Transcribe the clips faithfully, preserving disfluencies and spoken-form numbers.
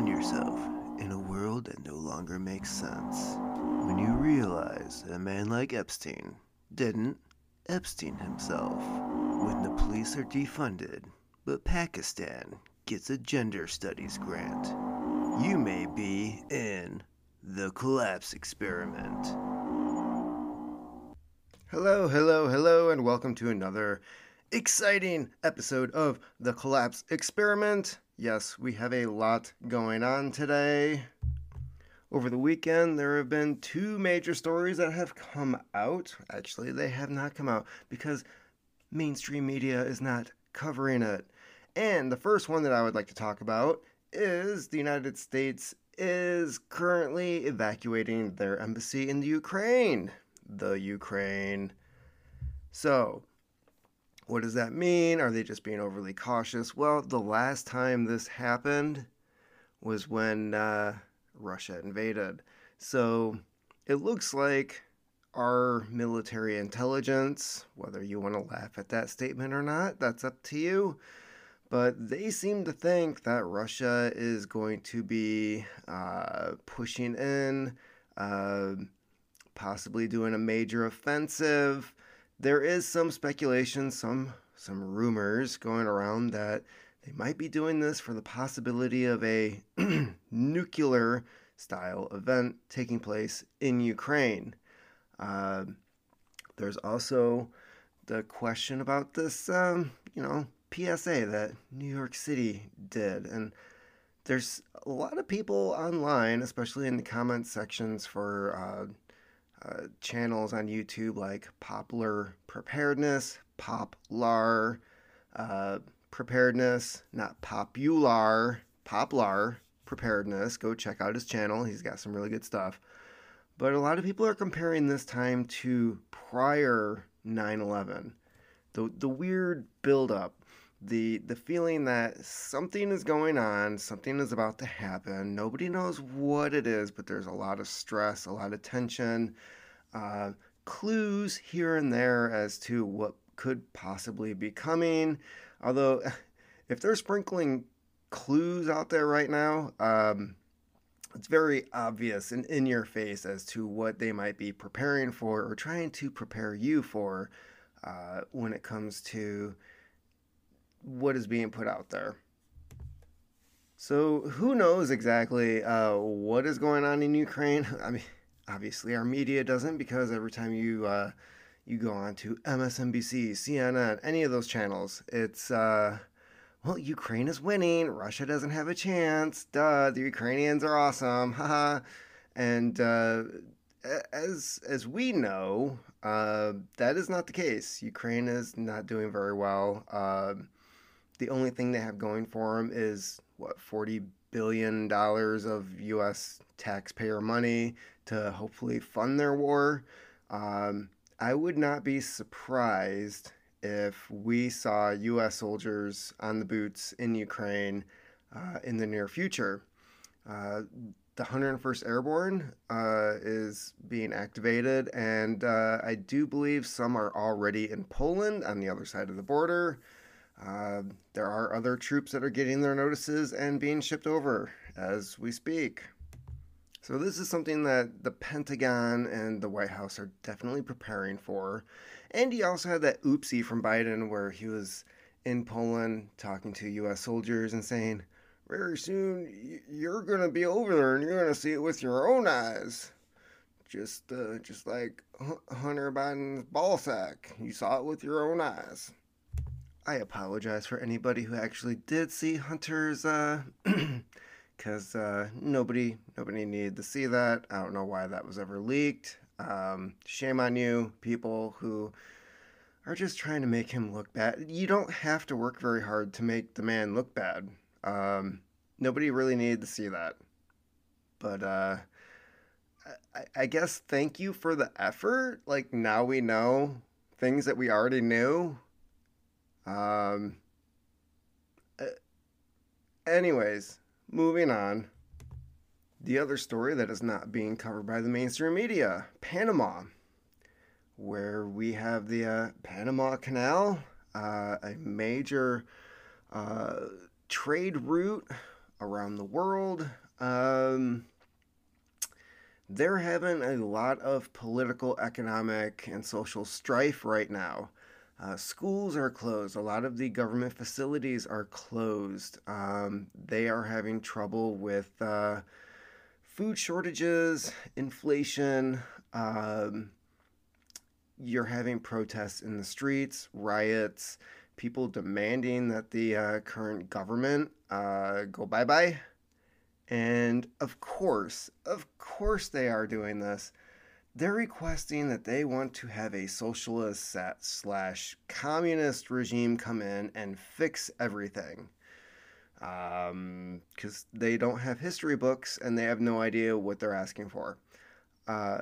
find yourself in a world that no longer makes sense when you realize that a man like Epstein didn't Epstein himself. When the police are defunded, but Pakistan gets a gender studies grant, you may be in The Collapse Experiment. Hello, hello, hello, and welcome to another exciting episode of The Collapse Experiment. Yes, we have a lot going on today. Over the weekend, there have been two major stories that have come out. Actually, they have not come out because mainstream media is not covering it. And the first one that I would like to talk about is the United States is currently evacuating their embassy in the Ukraine. The Ukraine. So, what does that mean? Are they just being overly cautious? Well, the last time this happened was when uh, Russia invaded. So it looks like our military intelligence, whether you want to laugh at that statement or not, that's up to you. But they seem to think that Russia is going to be uh, pushing in, uh, possibly doing a major offensive. There is some speculation, some some rumors going around that they might be doing this for the possibility of a nuclear-style event taking place in Ukraine. Uh, there's also the question about this, um, you know, P S A that New York City did. And there's a lot of people online, especially in the comment sections for Uh, Uh, channels on YouTube like Poplar Preparedness, Poplar uh, Preparedness, not Popular, Poplar Preparedness. Go check out his channel. He's got some really good stuff. But a lot of people are comparing this time to prior nine eleven. The, the weird buildup, the, the feeling that something is going on, something is about to happen. Nobody knows what it is, but there's a lot of stress, a lot of tension, uh, clues here and there as to what could possibly be coming. Although, if they're sprinkling clues out there right now, um, it's very obvious and in your face as to what they might be preparing for or trying to prepare you for uh, when it comes to what is being put out there. So who knows exactly uh, what is going on in Ukraine? I mean, obviously our media doesn't, because every time you uh, you go on to M S N B C, C N N, any of those channels, it's, uh, well, Ukraine is winning. Russia doesn't have a chance. Duh, the Ukrainians are awesome. Haha. And uh, as, as we know, uh, that is not the case. Ukraine is not doing very well. Uh, The only thing they have going for them is, what, forty billion dollars of U S taxpayer money to hopefully fund their war. Um, I would not be surprised if we saw U S soldiers on the boots in Ukraine uh, in the near future. Uh, the one hundred first Airborne uh, is being activated, and uh, I do believe some are already in Poland on the other side of the border. Uh, there are other troops that are getting their notices and being shipped over as we speak. So this is something that the Pentagon and the White House are definitely preparing for. And he also had that oopsie from Biden where he was in Poland talking to U S soldiers and saying, very soon you're going to be over there and you're going to see it with your own eyes. Just, uh, just like Hunter Biden's ballsack. You saw it with your own eyes. I apologize for anybody who actually did see Hunter's, uh, because uh, nobody, nobody needed to see that. I don't know why that was ever leaked. Um, shame on you, people who are just trying to make him look bad. You don't have to work very hard to make the man look bad. Um, nobody really needed to see that. But uh, I, I guess thank you for the effort. Like, now we know things that we already knew. Um, anyways, moving on. The other story that is not being covered by the mainstream media, Panama, where we have the uh, Panama Canal, uh, a major uh, trade route around the world. Um, they're having a lot of political, economic, and social strife right now. Uh, schools are closed. A lot of the government facilities are closed. Um, they are having trouble with uh, food shortages, inflation. Um, you're having protests in the streets, riots, people demanding that the uh, current government uh, go bye-bye. And of course, of course they are doing this. They're requesting that they want to have a socialist slash communist regime come in and fix everything. Um, because they don't have history books and they have no idea what they're asking for. Uh,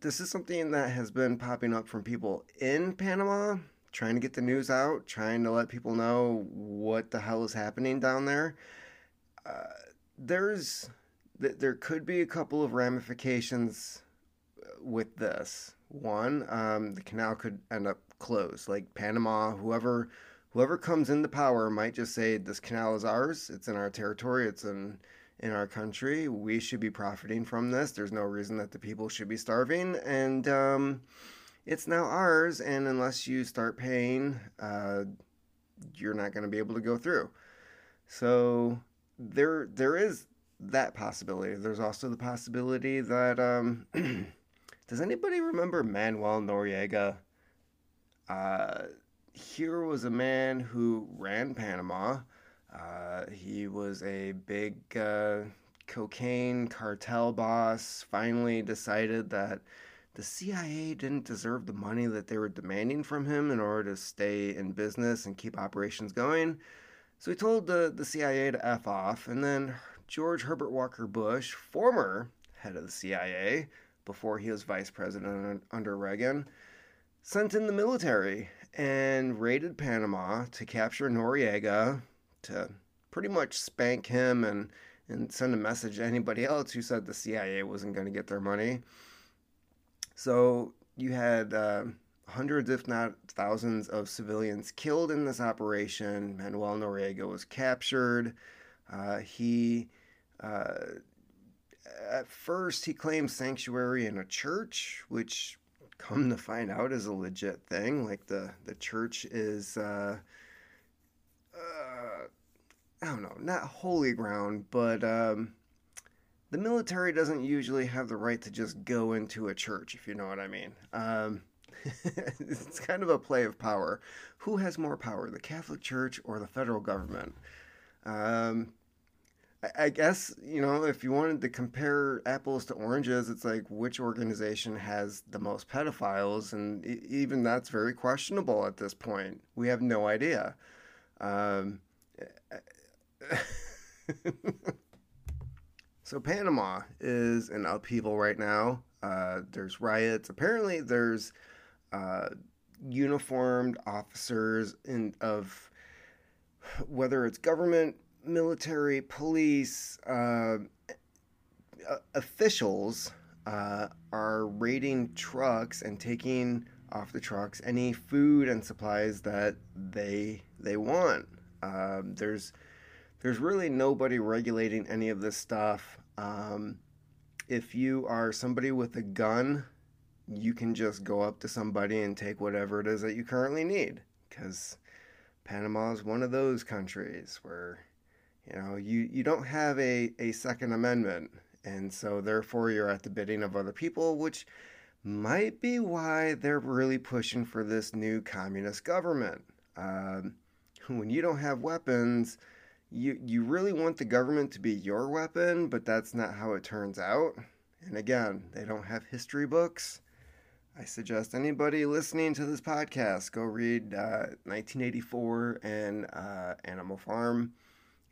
this is something that has been popping up from people in Panama, trying to get the news out, trying to let people know what the hell is happening down there. Uh, there's, th- there could be a couple of ramifications with this. One, um, the canal could end up closed. Like Panama, whoever whoever comes into power might just say, this canal is ours, it's in our territory, it's in, in our country, we should be profiting from this, there's no reason that the people should be starving, and um, it's now ours, and unless you start paying, uh, you're not going to be able to go through. So there there is that possibility. There's also the possibility that... Um, does anybody remember Manuel Noriega? Uh, here was a man who ran Panama. Uh, he was a big uh, cocaine cartel boss, finally decided that the C I A didn't deserve the money that they were demanding from him in order to stay in business and keep operations going. So he told the, the C I A to F off, and then George Herbert Walker Bush, former head of the C I A, before he was vice president under Reagan, sent in the military and raided Panama to capture Noriega, to pretty much spank him and, and send a message to anybody else who said the C I A wasn't going to get their money. So you had uh, hundreds, if not thousands, of civilians killed in this operation. Manuel Noriega was captured. Uh, he... Uh, At first, he claimed sanctuary in a church, which, come to find out, is a legit thing. Like, the, the church is, uh, uh, I don't know, not holy ground, but um, the military doesn't usually have the right to just go into a church, if you know what I mean. Um, it's kind of a play of power. Who has more power, the Catholic Church or the federal government? Um... I guess, you know, if you wanted to compare apples to oranges, it's like which organization has the most pedophiles, and even that's very questionable at this point. We have no idea. Um, so Panama is in upheaval right now. Uh, there's riots. Apparently there's uh, uniformed officers in of whether it's government, military, police, uh, officials uh, are raiding trucks and taking off the trucks any food and supplies that they they want. Uh, there's there's really nobody regulating any of this stuff. Um, if you are somebody with a gun, you can just go up to somebody and take whatever it is that you currently need, because Panama is one of those countries where, you know, you, you don't have a, a Second Amendment, and so therefore you're at the bidding of other people, which might be why they're really pushing for this new communist government. Um, when you don't have weapons, you, you really want the government to be your weapon, but that's not how it turns out. And again, they don't have history books. I suggest anybody listening to this podcast go read uh, nineteen eighty-four and uh, Animal Farm,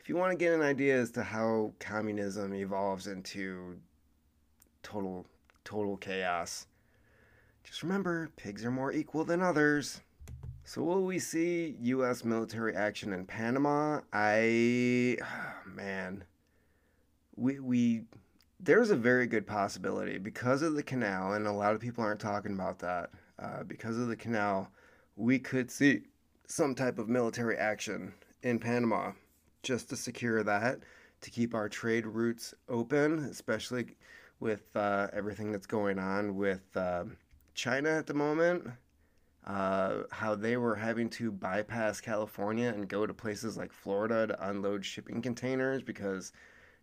if you want to get an idea as to how communism evolves into total, total chaos. Just remember, pigs are more equal than others. So will we see U S military action in Panama? I, oh man, we, we, there's a very good possibility because of the canal, and a lot of people aren't talking about that. Uh, because of the canal, we could see some type of military action in Panama, just to secure that, to keep our trade routes open, especially with uh, everything that's going on with uh, China at the moment, uh, how they were having to bypass California and go to places like Florida to unload shipping containers because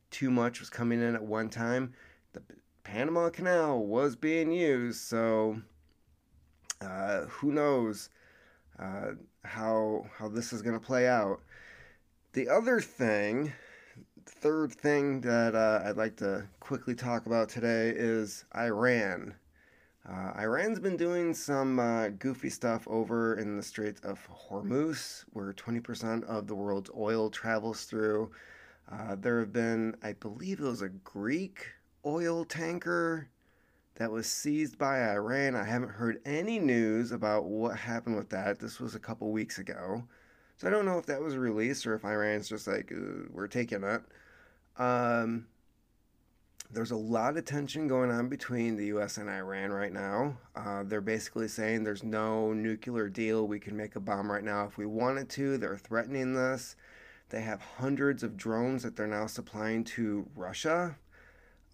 too much was coming in at one time. The Panama Canal was being used, so uh, who knows uh, how how this is going to play out. The other thing, third thing that uh, I'd like to quickly talk about today is Iran. Uh, Iran's been doing some uh, goofy stuff over in the Straits of Hormuz, where twenty percent of the world's oil travels through. Uh, there have been, I believe it was a Greek oil tanker that was seized by Iran. I haven't heard any news about what happened with that. This was a couple weeks ago. So I don't know if that was released or if Iran's just like, we're taking it. Um, there's a lot of tension going on between the U S and Iran right now. Uh, they're basically saying there's no nuclear deal. We can make a bomb right now if we wanted to. They're threatening this. They have hundreds of drones that they're now supplying to Russia.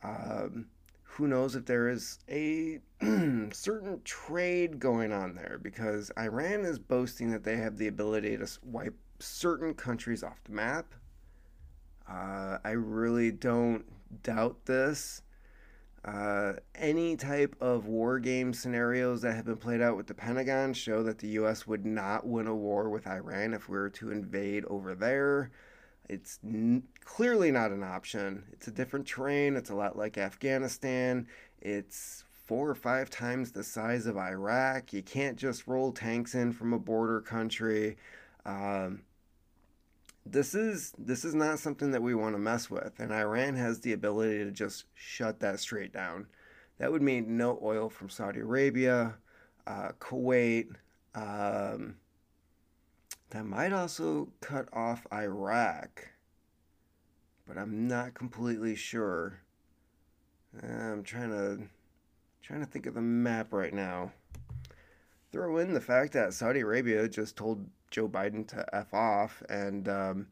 Um, who knows if there is a certain trade going on there, because Iran is boasting that they have the ability to wipe certain countries off the map. Uh, I really don't doubt this. Uh, any type of war game scenarios that have been played out with the Pentagon show that the U S would not win a war with Iran if we were to invade over there. It's n- clearly not an option. It's a different terrain. It's a lot like Afghanistan. It's four or five times the size of Iraq. You can't just roll tanks in from a border country. Um, this is this is not something that we want to mess with. And Iran has the ability to just shut that straight down. That would mean no oil from Saudi Arabia, uh, Kuwait. Um, That might also cut off Iraq, but I'm not completely sure. I'm trying to trying to think of the map right now. Throw in the fact that Saudi Arabia just told Joe Biden to F off, and um,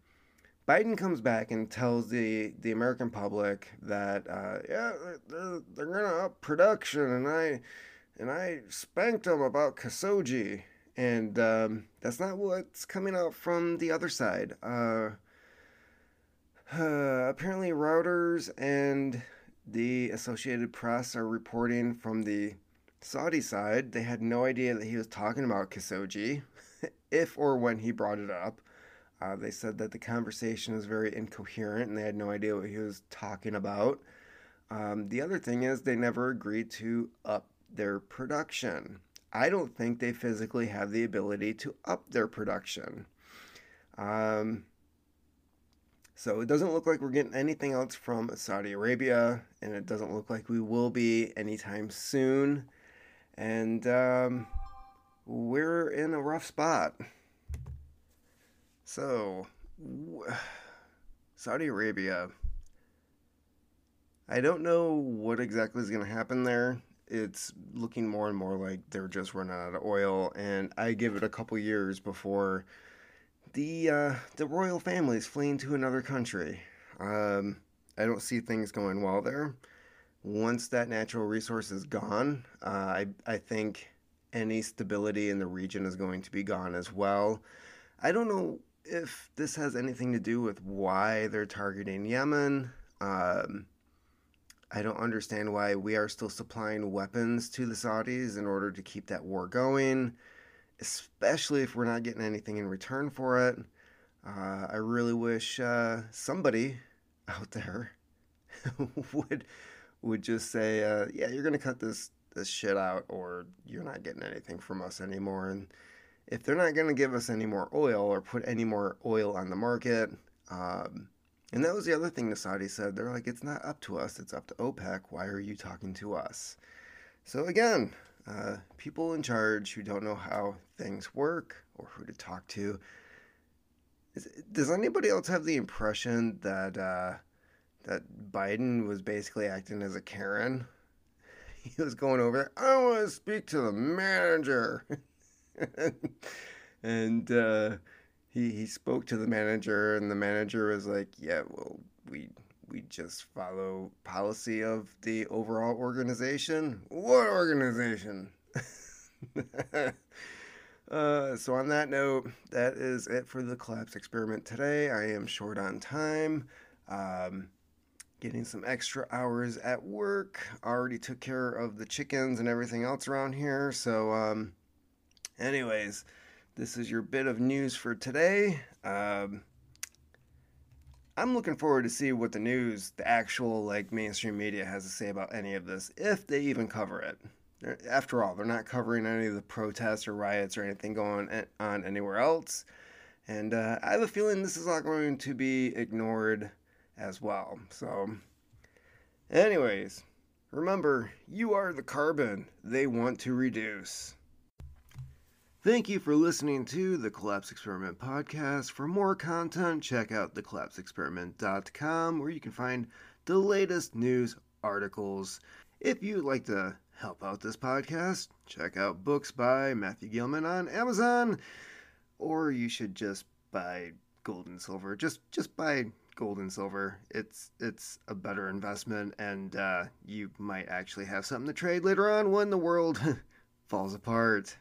Biden comes back and tells the, the American public that, uh, yeah, they're, they're going to up production, and I, and I spanked them about Khashoggi. And um, that's not what's coming out from the other side. Uh, uh, apparently Reuters and the Associated Press are reporting from the Saudi side. They had no idea that he was talking about Khashoggi, if or when he brought it up. Uh, they said that the conversation was very incoherent and they had no idea what he was talking about. Um, the other thing is they never agreed to up their production. I don't think they physically have the ability to up their production. Um, so it doesn't look like we're getting anything else from Saudi Arabia, and it doesn't look like we will be anytime soon. And um, we're in a rough spot. So, w- Saudi Arabia. I don't know what exactly is going to happen there. It's looking more and more like they're just running out of oil, and I give it a couple years before the uh, the royal family's fleeing to another country. Um, I don't see things going well there. Once that natural resource is gone, uh, I I think any stability in the region is going to be gone as well. I don't know if this has anything to do with why they're targeting Yemen. Um, I don't understand why we are still supplying weapons to the Saudis in order to keep that war going, especially if we're not getting anything in return for it. Uh, I really wish uh, somebody out there would would just say, uh, yeah, you're going to cut this, this shit out or you're not getting anything from us anymore. And if they're not going to give us any more oil or put any more oil on the market... Um, And that was the other thing the Saudis said. They're like, it's not up to us. It's up to OPEC. Why are you talking to us? So again, uh, people in charge who don't know how things work or who to talk to. Is, does anybody else have the impression that uh, that Biden was basically acting as a Karen? He was going over there, I want to speak to the manager. and... uh he, he spoke to the manager, and the manager was like, yeah, well, we we just follow policy of the overall organization. What organization? Uh, so on that note, that is it for the Collapse Experiment today. I am short on time. Um, getting some extra hours at work. Already took care of the chickens and everything else around here. So, um, anyways, this is your bit of news for today. Um, I'm looking forward to see what the news, the actual, like, mainstream media has to say about any of this, if they even cover it. After all, they're not covering any of the protests or riots or anything going on anywhere else. And uh, I have a feeling this is all going to be ignored as well. So, anyways, remember, you are the carbon they want to reduce. Thank you for listening to the Collapse Experiment podcast. For more content, check out the collapse experiment dot com, where you can find the latest news articles. If you'd like to help out this podcast, check out books by Matthew Gilman on Amazon, or you should just buy gold and silver. Just just buy gold and silver. It's it's a better investment, and uh, you might actually have something to trade later on when the world falls apart.